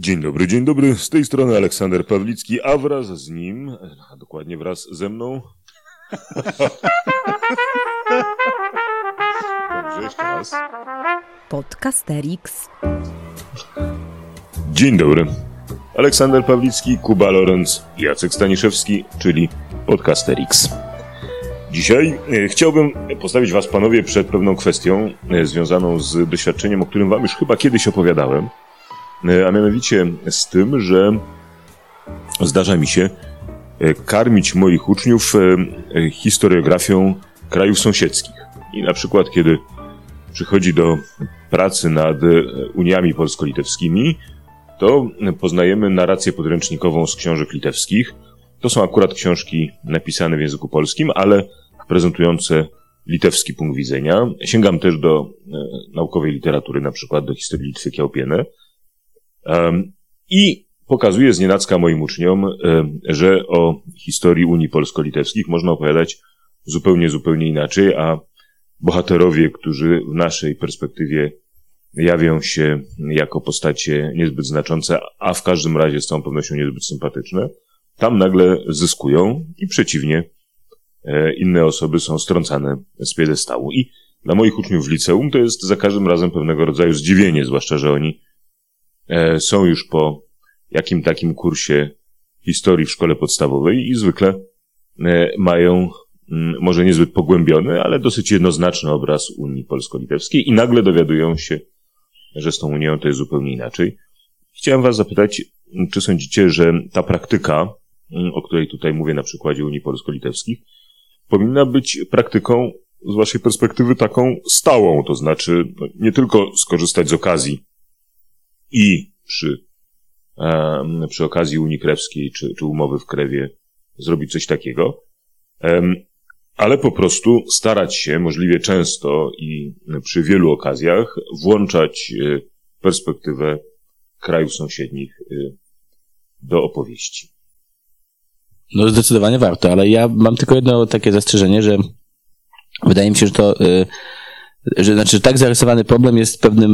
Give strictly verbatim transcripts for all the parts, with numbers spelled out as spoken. Dzień dobry, dzień dobry. Z tej strony Aleksander Pawlicki, a wraz z nim, a dokładnie wraz ze mną... Dobrze, jeszcze raz. Podcasterix. Dzień dobry. Aleksander Pawlicki, Kuba Lorenc, Jacek Staniszewski, czyli Podcasterix. Dzisiaj chciałbym postawić was, panowie, przed pewną kwestią związaną z doświadczeniem, o którym wam już chyba kiedyś opowiadałem. A mianowicie z tym, że zdarza mi się karmić moich uczniów historiografią krajów sąsiedzkich. I na przykład, kiedy przychodzi do pracy nad uniami polsko-litewskimi, to poznajemy narrację podręcznikową z książek litewskich. To są akurat książki napisane w języku polskim, ale prezentujące litewski punkt widzenia. Sięgam też do naukowej literatury, na przykład do historii Litwy Kiełpiene. I pokazuje znienacka moim uczniom, że o historii Unii Polsko-Litewskich można opowiadać zupełnie, zupełnie inaczej, a bohaterowie, którzy w naszej perspektywie jawią się jako postacie niezbyt znaczące, a w każdym razie z całą pewnością niezbyt sympatyczne, tam nagle zyskują i przeciwnie, inne osoby są strącane z piedestału. I dla moich uczniów w liceum to jest za każdym razem pewnego rodzaju zdziwienie, zwłaszcza że oni są już po jakim takim kursie historii w szkole podstawowej i zwykle mają może niezbyt pogłębiony, ale dosyć jednoznaczny obraz Unii Polsko-Litewskiej i nagle dowiadują się, że z tą Unią to jest zupełnie inaczej. Chciałem was zapytać, czy sądzicie, że ta praktyka, o której tutaj mówię na przykładzie Unii Polsko-Litewskich, powinna być praktyką z waszej perspektywy taką stałą, to znaczy nie tylko skorzystać z okazji i przy, e, przy okazji Unii Krewskiej czy, czy umowy w Krewie zrobić coś takiego, e, ale po prostu starać się możliwie często i przy wielu okazjach włączać e, perspektywę krajów sąsiednich e, do opowieści. No zdecydowanie warto, ale ja mam tylko jedno takie zastrzeżenie, że wydaje mi się, że to... E, Że, znaczy, tak zarysowany problem jest pewnym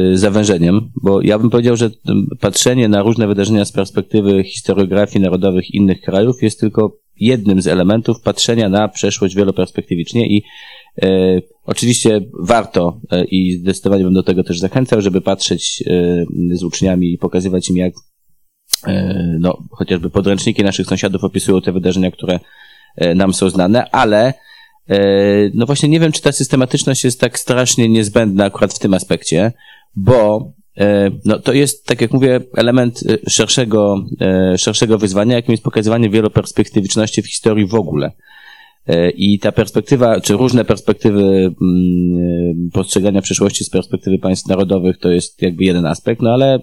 yy, zawężeniem, bo ja bym powiedział, że patrzenie na różne wydarzenia z perspektywy historiografii narodowych innych krajów jest tylko jednym z elementów patrzenia na przeszłość wieloperspektywicznie i yy, oczywiście warto yy, i zdecydowanie bym do tego też zachęcał, żeby patrzeć yy, z uczniami i pokazywać im, jak yy, no chociażby podręczniki naszych sąsiadów opisują te wydarzenia, które yy, nam są znane, ale no właśnie nie wiem, czy ta systematyczność jest tak strasznie niezbędna akurat w tym aspekcie, bo no to jest, tak jak mówię, element szerszego, szerszego wyzwania, jakim jest pokazywanie wieloperspektywiczności w historii w ogóle. I ta perspektywa, czy różne perspektywy postrzegania przeszłości z perspektywy państw narodowych to jest jakby jeden aspekt, no ale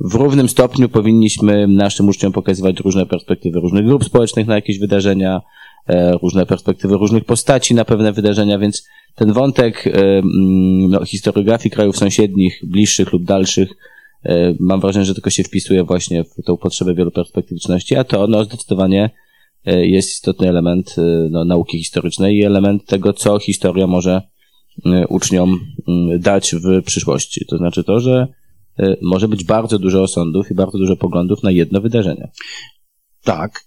w równym stopniu powinniśmy naszym uczniom pokazywać różne perspektywy różnych grup społecznych na jakieś wydarzenia, różne perspektywy różnych postaci na pewne wydarzenia, więc ten wątek no, historiografii krajów sąsiednich, bliższych lub dalszych, mam wrażenie, że tylko się wpisuje właśnie w tą potrzebę wieloperspektywiczności, a to no, zdecydowanie jest istotny element no, nauki historycznej i element tego, co historia może uczniom dać w przyszłości. To znaczy to, że może być bardzo dużo osądów i bardzo dużo poglądów na jedno wydarzenie. Tak.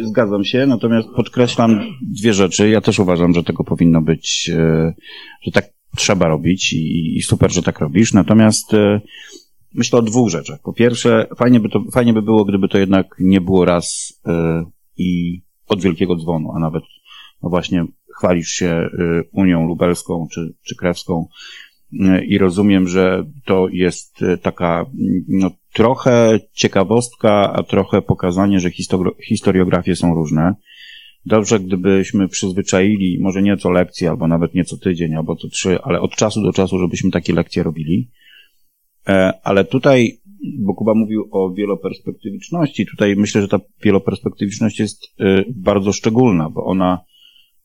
Zgadzam się, natomiast podkreślam dwie rzeczy. Ja też uważam, że tego powinno być, że tak trzeba robić i super, że tak robisz. Natomiast myślę o dwóch rzeczach. Po pierwsze, fajnie by, to, fajnie by było, gdyby to jednak nie było raz i od wielkiego dzwonu, a nawet no właśnie chwalisz się Unią Lubelską czy, czy Krewską i rozumiem, że to jest taka no, trochę ciekawostka, a trochę pokazanie, że historiografie są różne. Dobrze, gdybyśmy przyzwyczaili, może nie co lekcje, albo nawet nie co tydzień, albo co trzy, ale od czasu do czasu, żebyśmy takie lekcje robili. Ale tutaj, bo Kuba mówił o wieloperspektywiczności, tutaj myślę, że ta wieloperspektywiczność jest bardzo szczególna, bo ona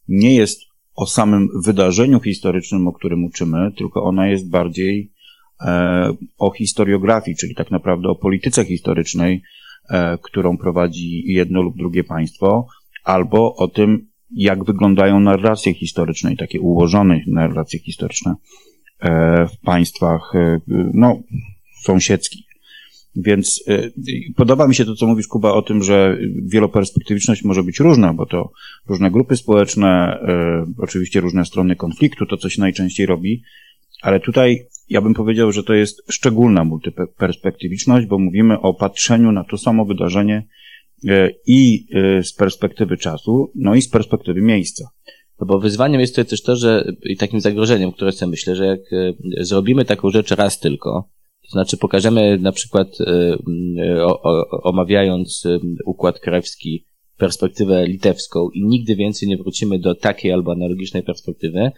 nie jest o samym wydarzeniu historycznym, o którym uczymy, tylko ona jest bardziej o historiografii, czyli tak naprawdę o polityce historycznej, którą prowadzi jedno lub drugie państwo, albo o tym, jak wyglądają narracje historyczne i takie ułożone narracje historyczne w państwach no, sąsiedzkich. Więc podoba mi się to, co mówisz, Kuba, o tym, że wieloperspektywiczność może być różna, bo to różne grupy społeczne, oczywiście różne strony konfliktu, to co się najczęściej robi, ale tutaj ja bym powiedział, że to jest szczególna multiperspektywiczność, bo mówimy o patrzeniu na to samo wydarzenie i z perspektywy czasu, no i z perspektywy miejsca. No bo wyzwaniem jest tutaj też to, że i takim zagrożeniem, które sobie myślę, że jak zrobimy taką rzecz raz tylko, to znaczy pokażemy na przykład o, o, omawiając Układ Krewski perspektywę litewską i nigdy więcej nie wrócimy do takiej albo analogicznej perspektywy,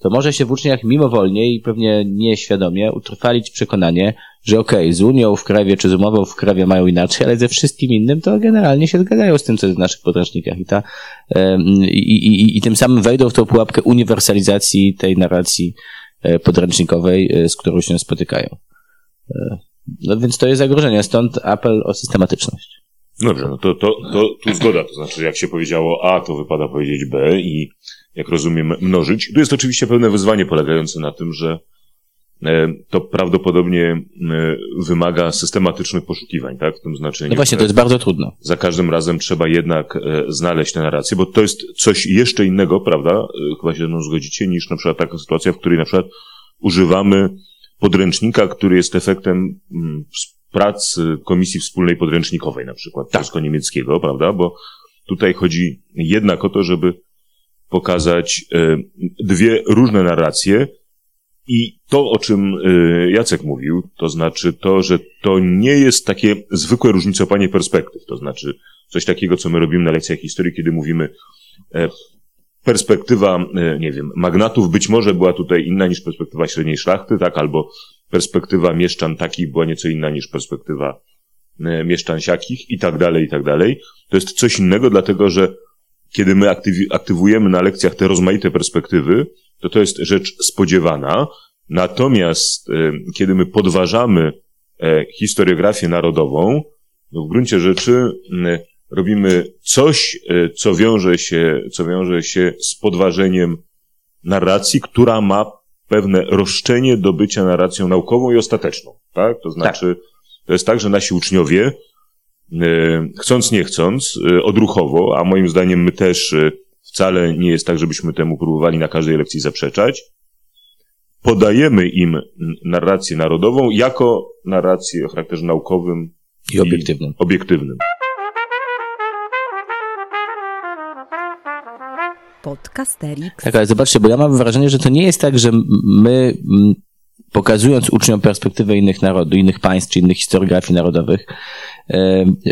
to może się w uczniach mimowolnie i pewnie nieświadomie utrwalić przekonanie, że okej, okay, z Unią w Krawie czy z umową w Krawie mają inaczej, ale ze wszystkim innym to generalnie się zgadzają z tym, co jest w naszych podręcznikach. I, ta, i, i, i tym samym wejdą w tą pułapkę uniwersalizacji tej narracji podręcznikowej, z którą się spotykają. No więc to jest zagrożenie, stąd apel o systematyczność. Dobrze, no to, to, to tu zgoda, to znaczy jak się powiedziało A, to wypada powiedzieć B i jak rozumiem mnożyć. Tu jest oczywiście pewne wyzwanie polegające na tym, że to prawdopodobnie wymaga systematycznych poszukiwań, tak? W tym znaczeniu. No właśnie, to jest bardzo trudno. Za każdym razem trzeba jednak znaleźć tę narrację, bo to jest coś jeszcze innego, prawda? Chyba się ze mną zgodzicie, niż na przykład taka sytuacja, w której na przykład używamy podręcznika, który jest efektem prac Komisji Wspólnej Podręcznikowej, na przykład polsko-niemieckiego, prawda? Bo tutaj chodzi jednak o to, żeby pokazać dwie różne narracje i to, o czym Jacek mówił, to znaczy to, że to nie jest takie zwykłe różnicowanie perspektyw, to znaczy coś takiego, co my robimy na lekcjach historii, kiedy mówimy perspektywa, nie wiem, magnatów być może była tutaj inna niż perspektywa średniej szlachty, tak, albo perspektywa mieszczan takich była nieco inna niż perspektywa mieszczan siakich i tak dalej, i tak dalej. To jest coś innego, dlatego że kiedy my aktywi- aktywujemy na lekcjach te rozmaite perspektywy, to to jest rzecz spodziewana, natomiast e, kiedy my podważamy e, historiografię narodową, no w gruncie rzeczy e, robimy coś, e, co wiąże się, co wiąże się z podważeniem narracji, która ma pewne roszczenie do bycia narracją naukową i ostateczną, tak? To znaczy, tak. To jest tak, że nasi uczniowie chcąc, nie chcąc, odruchowo, a moim zdaniem my też wcale nie jest tak, żebyśmy temu próbowali na każdej lekcji zaprzeczać, podajemy im narrację narodową jako narrację o charakterze naukowym i, i obiektywnym. obiektywnym. Podcasterix. Tak, ale zobaczcie, bo ja mam wrażenie, że to nie jest tak, że my pokazując uczniom perspektywę innych narodów, innych państw czy innych historiografii narodowych,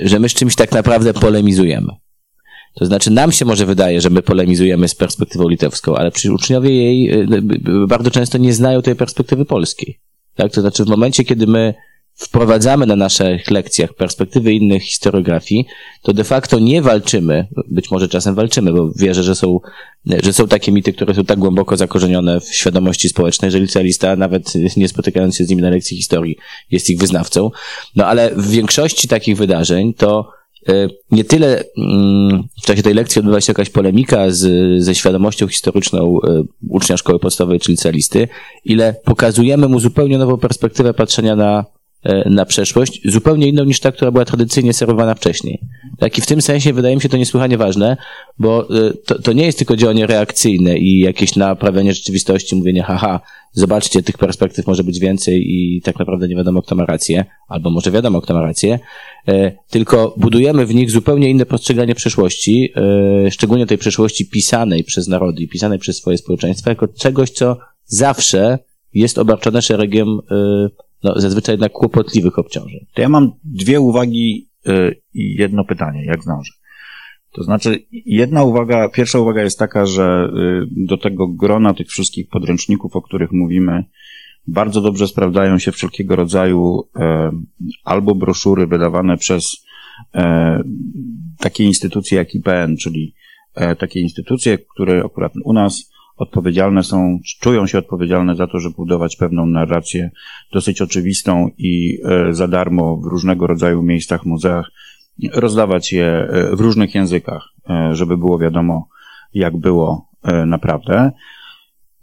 że my z czymś tak naprawdę polemizujemy. To znaczy nam się może wydaje, że my polemizujemy z perspektywą litewską, ale przecież uczniowie jej bardzo często nie znają tej perspektywy polskiej. Tak? To znaczy w momencie, kiedy my wprowadzamy na naszych lekcjach perspektywy innych historiografii, to de facto nie walczymy, być może czasem walczymy, bo wierzę, że są, że są takie mity, które są tak głęboko zakorzenione w świadomości społecznej, że licealista, nawet nie spotykając się z nimi na lekcji historii, jest ich wyznawcą. No ale w większości takich wydarzeń to nie tyle w czasie tej lekcji odbywa się jakaś polemika z, ze świadomością historyczną ucznia szkoły podstawowej czy licealisty, ile pokazujemy mu zupełnie nową perspektywę patrzenia na na przeszłość, zupełnie inną niż ta, która była tradycyjnie serwowana wcześniej. Tak i w tym sensie wydaje mi się to niesłychanie ważne, bo to, to nie jest tylko działanie reakcyjne i jakieś naprawianie rzeczywistości, mówienie haha, zobaczcie, tych perspektyw może być więcej i tak naprawdę nie wiadomo, kto ma rację, albo może wiadomo, kto ma rację, tylko budujemy w nich zupełnie inne postrzeganie przeszłości, szczególnie tej przeszłości pisanej przez narody i pisanej przez swoje społeczeństwa, jako czegoś, co zawsze jest obarczone szeregiem no, zazwyczaj jednak kłopotliwych obciążeń. To ja mam dwie uwagi i jedno pytanie, jak zdążę. To znaczy, jedna uwaga, pierwsza uwaga jest taka, że do tego grona tych wszystkich podręczników, o których mówimy, bardzo dobrze sprawdzają się wszelkiego rodzaju albo broszury wydawane przez takie instytucje jak I P N, czyli takie instytucje, które akurat u nas odpowiedzialne są, czują się odpowiedzialne za to, żeby budować pewną narrację dosyć oczywistą i za darmo w różnego rodzaju miejscach, muzeach, rozdawać je w różnych językach, żeby było wiadomo, jak było naprawdę.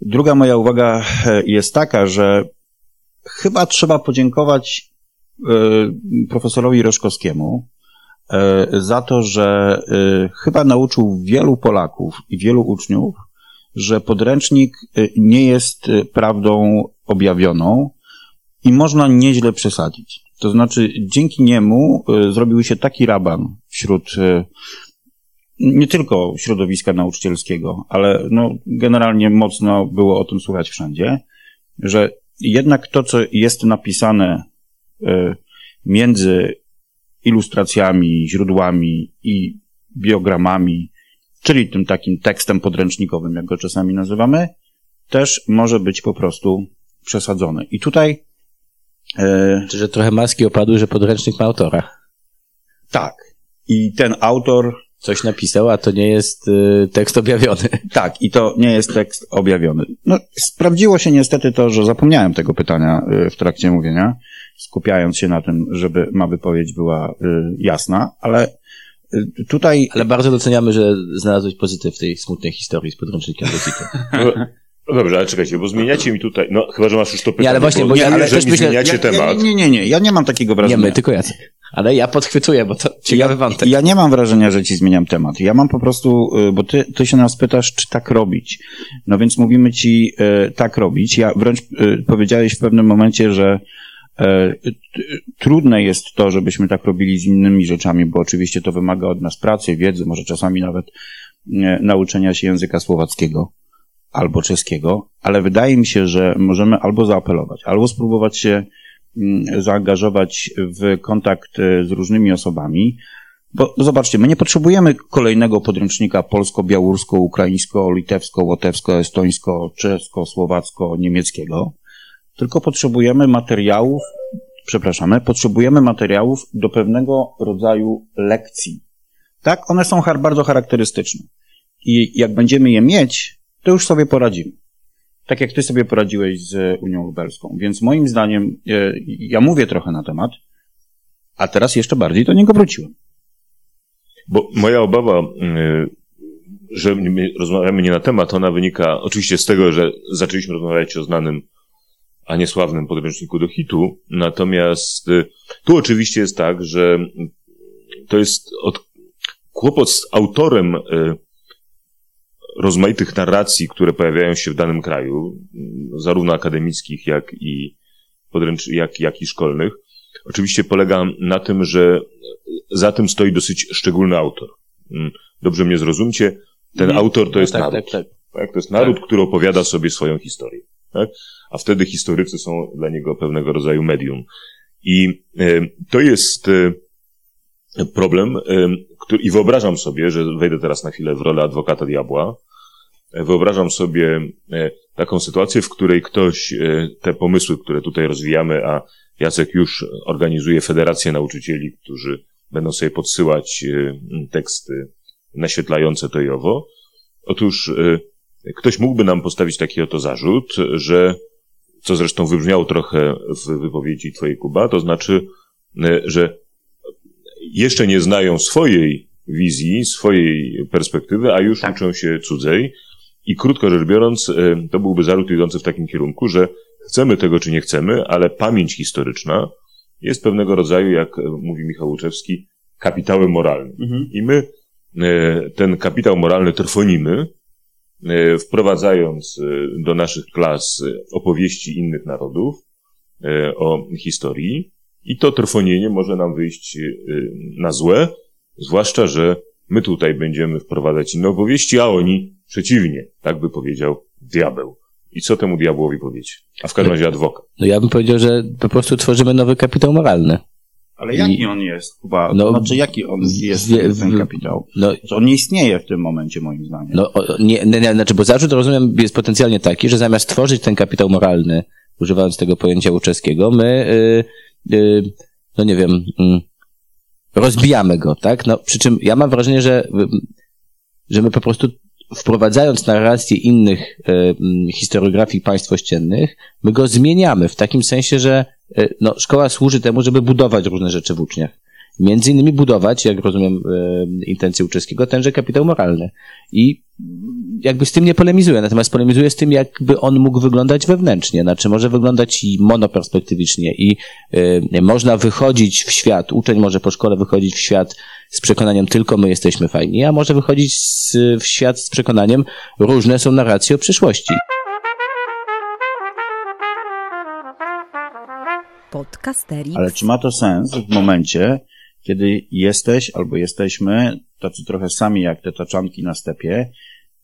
Druga moja uwaga jest taka, że chyba trzeba podziękować profesorowi Roszkowskiemu za to, że chyba nauczył wielu Polaków i wielu uczniów, że podręcznik nie jest prawdą objawioną i można nieźle przesadzić. To znaczy, dzięki niemu zrobił się taki raban wśród nie tylko środowiska nauczycielskiego, ale no generalnie mocno było o tym słychać wszędzie, że jednak to, co jest napisane między ilustracjami, źródłami i biogramami, czyli tym takim tekstem podręcznikowym, jak go czasami nazywamy, też może być po prostu przesadzony. I tutaj... Czy że trochę maski opadły, że podręcznik ma autora. Tak. I ten autor... Coś napisał, a to nie jest y, tekst objawiony. Tak, i to nie jest tekst objawiony. No, sprawdziło się niestety to, że zapomniałem tego pytania y, w trakcie mówienia, skupiając się na tym, żeby ma wypowiedź była y, jasna, ale y, tutaj... Ale bardzo doceniamy, że znalazłeś pozytyw w tej smutnej historii z podręcznikiem do No dobrze, ale czekajcie, bo zmieniacie mi tutaj, no chyba, że masz już to pytanie, nie, ale właśnie, bo, bo nie, ale że mi myślę, zmieniacie ja, temat. Ja, nie, nie, nie, ja nie mam takiego wrażenia. Nie my, tylko Jacek. Ale ja podchwytuję, bo to ciekawy wątek. Ja nie mam wrażenia, że ci zmieniam temat. Ja mam po prostu, bo ty, ty się nas pytasz, czy tak robić. No więc mówimy ci e, tak robić. Ja wręcz e, powiedziałeś w pewnym momencie, że e, t, trudne jest to, żebyśmy tak robili z innymi rzeczami, bo oczywiście to wymaga od nas pracy, wiedzy, może czasami nawet e, nauczenia się języka słowackiego albo czeskiego, ale wydaje mi się, że możemy albo zaapelować, albo spróbować się zaangażować w kontakt z różnymi osobami, bo zobaczcie, my nie potrzebujemy kolejnego podręcznika polsko-białorusko, ukraińsko, litewsko, łotewsko, estońsko, czesko, słowacko, niemieckiego, tylko potrzebujemy materiałów, przepraszamy, potrzebujemy materiałów do pewnego rodzaju lekcji. Tak? One są bardzo charakterystyczne. I jak będziemy je mieć, to już sobie poradzimy. Tak jak ty sobie poradziłeś z Unią Lubelską. Więc moim zdaniem, ja mówię trochę na temat, a teraz jeszcze bardziej do niego wróciłem. Bo moja obawa, że rozmawiamy nie na temat, ona wynika oczywiście z tego, że zaczęliśmy rozmawiać o znanym, a niesławnym podręczniku do hitu. Natomiast tu oczywiście jest tak, że to jest od, kłopot z autorem rozmaitych narracji, które pojawiają się w danym kraju, zarówno akademickich, jak i podręcz, jak, jak i szkolnych, oczywiście polega na tym, że za tym stoi dosyć szczególny autor. Dobrze mnie zrozumcie, ten Nie, autor to no jest tak, naród. Tak, tak. Tak, to jest naród, tak. Który opowiada sobie swoją historię. Tak? A wtedy historycy są dla niego pewnego rodzaju medium. I y, to jest... Y, problem, który, i wyobrażam sobie, że wejdę teraz na chwilę w rolę adwokata diabła, wyobrażam sobie taką sytuację, w której ktoś te pomysły, które tutaj rozwijamy, a Jacek już organizuje federację nauczycieli, którzy będą sobie podsyłać teksty naświetlające to i owo. Otóż ktoś mógłby nam postawić taki oto zarzut, że, co zresztą wybrzmiało trochę w wypowiedzi twojej, Kuba, to znaczy, że jeszcze nie znają swojej wizji, swojej perspektywy, a już tak. uczą się cudzej. I krótko rzecz biorąc, to byłby zarzut idący w takim kierunku, że chcemy tego czy nie chcemy, ale pamięć historyczna jest pewnego rodzaju, jak mówi Michał Łuczewski, kapitałem moralnym. Mhm. I my ten kapitał moralny trwonimy, wprowadzając do naszych klas opowieści innych narodów o historii. I to trwonienie może nam wyjść na złe, zwłaszcza, że my tutaj będziemy wprowadzać inne opowieści, a oni przeciwnie, tak by powiedział diabeł. I co temu diabłowi powiedzieć? A w każdym razie adwokat. No ja bym powiedział, że po prostu tworzymy nowy kapitał moralny. Ale jaki I... on jest, Kuba? No, znaczy, jaki on jest w, ten kapitał? No, on nie istnieje w tym momencie, moim zdaniem. No, nie, nie, nie, znaczy, bo zarzut, rozumiem, jest potencjalnie taki, że zamiast tworzyć ten kapitał moralny, używając tego pojęcia łuczewskiego, my... Yy, no nie wiem, rozbijamy go, tak? No, przy czym ja mam wrażenie, że, że my po prostu wprowadzając narrację innych historiografii państw ościennych, my go zmieniamy w takim sensie, że no, szkoła służy temu, żeby budować różne rzeczy w uczniach. między innymi budować, jak rozumiem intencje Łuczewskiego, tenże kapitał moralny. I jakby z tym nie polemizuje, natomiast polemizuje z tym, jakby on mógł wyglądać wewnętrznie, znaczy może wyglądać i monoperspektywicznie i y, można wychodzić w świat, uczeń może po szkole wychodzić w świat z przekonaniem tylko my jesteśmy fajni, a może wychodzić z, w świat z przekonaniem różne są narracje o przyszłości. Podcasterix. Ale czy ma to sens w momencie, kiedy jesteś albo jesteśmy tacy trochę sami jak te taczanki na stepie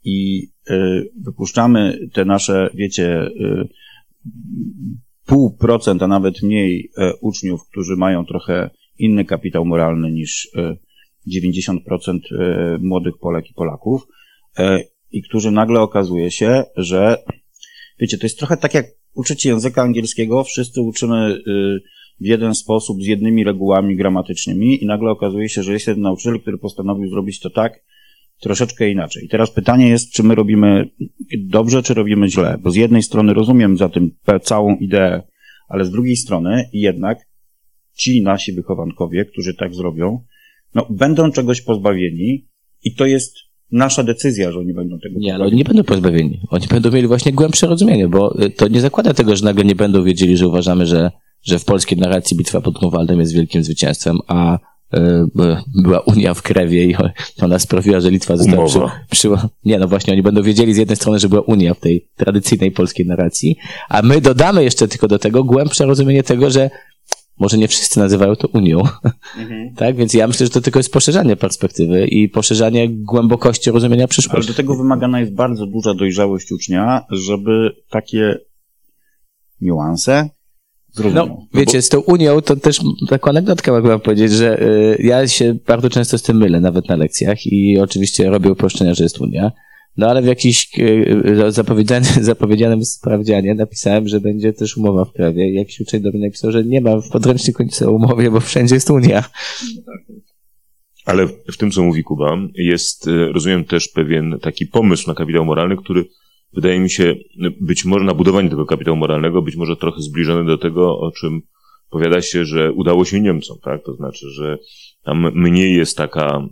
i y, wypuszczamy te nasze, wiecie, y, pół procent, a nawet mniej y, uczniów, którzy mają trochę inny kapitał moralny niż y, dziewięćdziesiąt procent y, młodych Polek i Polaków y, i którzy nagle okazuje się, że wiecie, to jest trochę tak jak uczycie języka angielskiego, wszyscy uczymy y, w jeden sposób, z jednymi regułami gramatycznymi i nagle okazuje się, że jest jeden nauczyciel, który postanowił zrobić to tak, troszeczkę inaczej. I teraz pytanie jest, czy my robimy dobrze, czy robimy źle, bo z jednej strony rozumiem za tym całą ideę, ale z drugiej strony jednak ci nasi wychowankowie, którzy tak zrobią, no będą czegoś pozbawieni i to jest nasza decyzja, że oni będą tego... Nie, ale oni nie będą pozbawieni. Oni będą mieli właśnie głębsze rozumienie, bo to nie zakłada tego, że nagle nie będą wiedzieli, że uważamy, że, że w polskiej narracji bitwa pod Grunwaldem jest wielkim zwycięstwem, a y, była Unia w Krewie i ona sprawiła, że Litwa została przy, przy... Nie, no właśnie, oni będą wiedzieli z jednej strony, że była Unia w tej tradycyjnej polskiej narracji, a my dodamy jeszcze tylko do tego głębsze rozumienie tego, że może nie wszyscy nazywają to Unią. Mhm. Tak? Więc ja myślę, że to tylko jest poszerzanie perspektywy i poszerzanie głębokości rozumienia przyszłości. Ale do tego wymagana jest bardzo duża dojrzałość ucznia, żeby takie niuanse zrozumiał. No, wiecie, bo... z tą Unią to też taką anegdotkę mogłem powiedzieć, że y, ja się bardzo często z tym mylę, nawet na lekcjach i oczywiście robię uproszczenia, że jest Unia. No ale w jakimś zapowiedzianym sprawdzianie napisałem, że będzie też umowa w Krewie. Jakiś uczeń do mnie napisał, że nie ma w podręczniku nic o umowie, bo wszędzie jest Unia. Ale w tym, co mówi Kuba, jest, rozumiem, też pewien taki pomysł na kapitał moralny, który wydaje mi się być może na budowanie tego kapitału moralnego, być może trochę zbliżony do tego, o czym powiada się, że udało się Niemcom, tak? To znaczy, że tam mniej jest taka...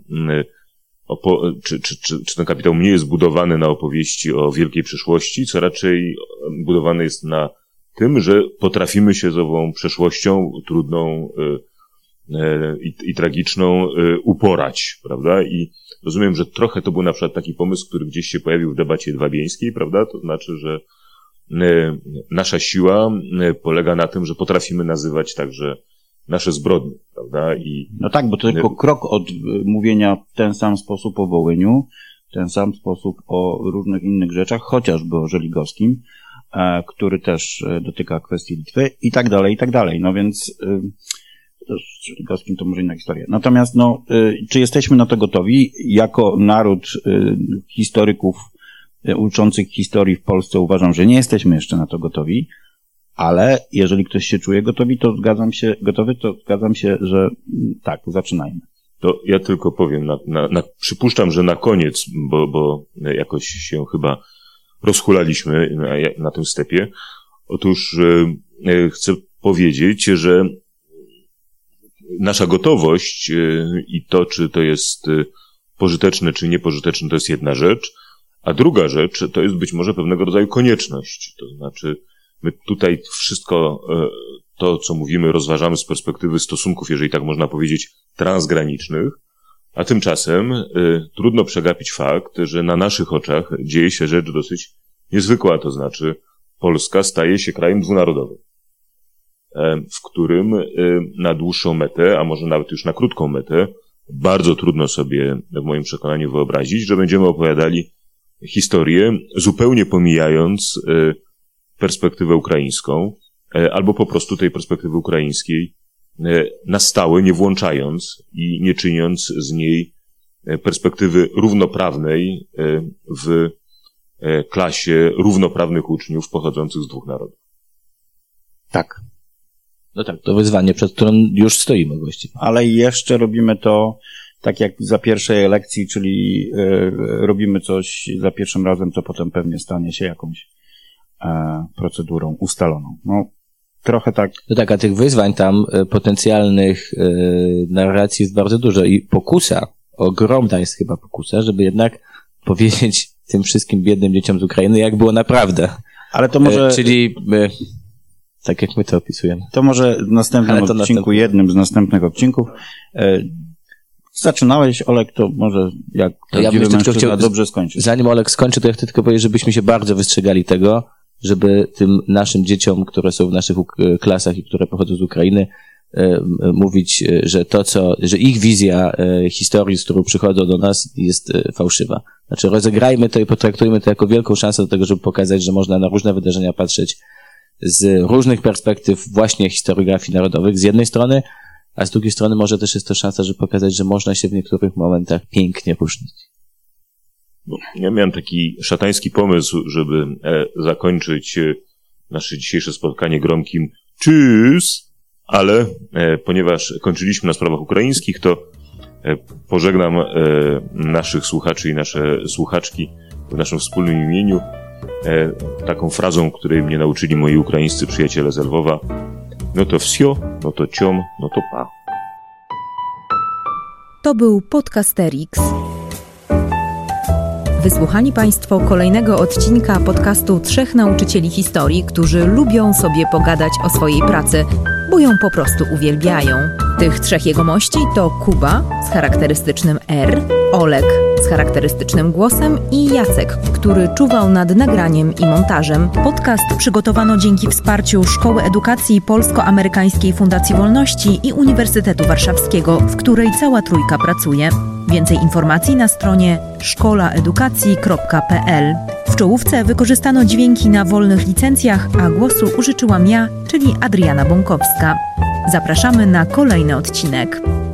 Opo- czy, czy, czy, czy ten kapitał nie jest budowany na opowieści o wielkiej przyszłości, co raczej budowany jest na tym, że potrafimy się z ową przeszłością trudną i y, y, y, y, tragiczną y, uporać, prawda? I rozumiem, że trochę to był na przykład taki pomysł, który gdzieś się pojawił w debacie jedwabieńskiej, prawda? To znaczy, że y, nasza siła y, polega na tym, że potrafimy nazywać także nasze zbrodnie, prawda? I... No tak, bo to tylko krok od mówienia w ten sam sposób o Wołyniu, w ten sam sposób o różnych innych rzeczach, chociażby o Żeligowskim, który też dotyka kwestii Litwy i tak dalej, i tak dalej. No więc z Żeligowskim to może inna historia. Natomiast no, czy jesteśmy na to gotowi? Jako naród historyków uczących historii w Polsce uważam, że nie jesteśmy jeszcze na to gotowi. Ale jeżeli ktoś się czuje gotowi, to zgadzam się, gotowy, to zgadzam się, że tak, zaczynajmy. To ja tylko powiem, na, na, na, przypuszczam, że na koniec, bo, bo jakoś się chyba rozhulaliśmy na, na tym stepie. Otóż e, chcę powiedzieć, że nasza gotowość e, i to, czy to jest pożyteczne, czy niepożyteczne, to jest jedna rzecz, a druga rzecz to jest być może pewnego rodzaju konieczność, to znaczy my tutaj wszystko to, co mówimy, rozważamy z perspektywy stosunków, jeżeli tak można powiedzieć, transgranicznych, a tymczasem y, trudno przegapić fakt, że na naszych oczach dzieje się rzecz dosyć niezwykła, to znaczy Polska staje się krajem dwunarodowym, w którym y, na dłuższą metę, a może nawet już na krótką metę, bardzo trudno sobie w moim przekonaniu wyobrazić, że będziemy opowiadali historię, zupełnie pomijając y, perspektywę ukraińską, albo po prostu tej perspektywy ukraińskiej na stałe nie włączając i nie czyniąc z niej perspektywy równoprawnej w klasie równoprawnych uczniów pochodzących z dwóch narodów. Tak. No tak, to wyzwanie, przed którym już stoimy właściwie. Ale jeszcze robimy to tak jak za pierwszej lekcji, czyli robimy coś za pierwszym razem, co potem pewnie stanie się jakąś procedurą ustaloną. No, Trochę tak. No tak, a tych wyzwań tam potencjalnych yy, narracji jest bardzo dużo i pokusa, ogromna jest chyba pokusa, żeby jednak powiedzieć tym wszystkim biednym dzieciom z Ukrainy, jak było naprawdę. Ale to może... Yy, czyli... Yy, tak jak my to opisujemy. To może w następnym odcinku, następny. jednym z następnych odcinków. Yy, zaczynałeś, Olek, to może jak to ja bym tylko chciał, dobrze skończyć. Zanim Olek skończy, to ja chcę tylko powiedzieć, żebyśmy się bardzo wystrzegali tego, żeby tym naszym dzieciom, które są w naszych klasach i które pochodzą z Ukrainy, mówić, że to co, że ich wizja historii, z którą przychodzą do nas, jest fałszywa. Znaczy rozegrajmy to i potraktujmy to jako wielką szansę do tego, żeby pokazać, że można na różne wydarzenia patrzeć z różnych perspektyw właśnie historiografii narodowych z jednej strony, a z drugiej strony może też jest to szansa, żeby pokazać, że można się w niektórych momentach pięknie różnić. Ja miałem taki szatański pomysł, żeby zakończyć nasze dzisiejsze spotkanie gromkim tschüss, ale ponieważ kończyliśmy na sprawach ukraińskich, to pożegnam naszych słuchaczy i nasze słuchaczki w naszym wspólnym imieniu taką frazą, której mnie nauczyli moi ukraińscy przyjaciele z Lwowa. No to wsio, no to ciom, no to pa. To był Podcasterix. Wysłuchali Państwo kolejnego odcinka podcastu trzech nauczycieli historii, którzy lubią sobie pogadać o swojej pracy, bo ją po prostu uwielbiają. Tych trzech jegomości to Kuba z charakterystycznym R, Olek z charakterystycznym głosem i Jacek, który czuwał nad nagraniem i montażem. Podcast przygotowano dzięki wsparciu Szkoły Edukacji Polsko-Amerykańskiej Fundacji Wolności i Uniwersytetu Warszawskiego, w której cała trójka pracuje. Więcej informacji na stronie szkola edukacji kropka pe el. W czołówce wykorzystano dźwięki na wolnych licencjach, a głosu użyczyłam ja, czyli Adriana Bąkowska. Zapraszamy na kolejny odcinek.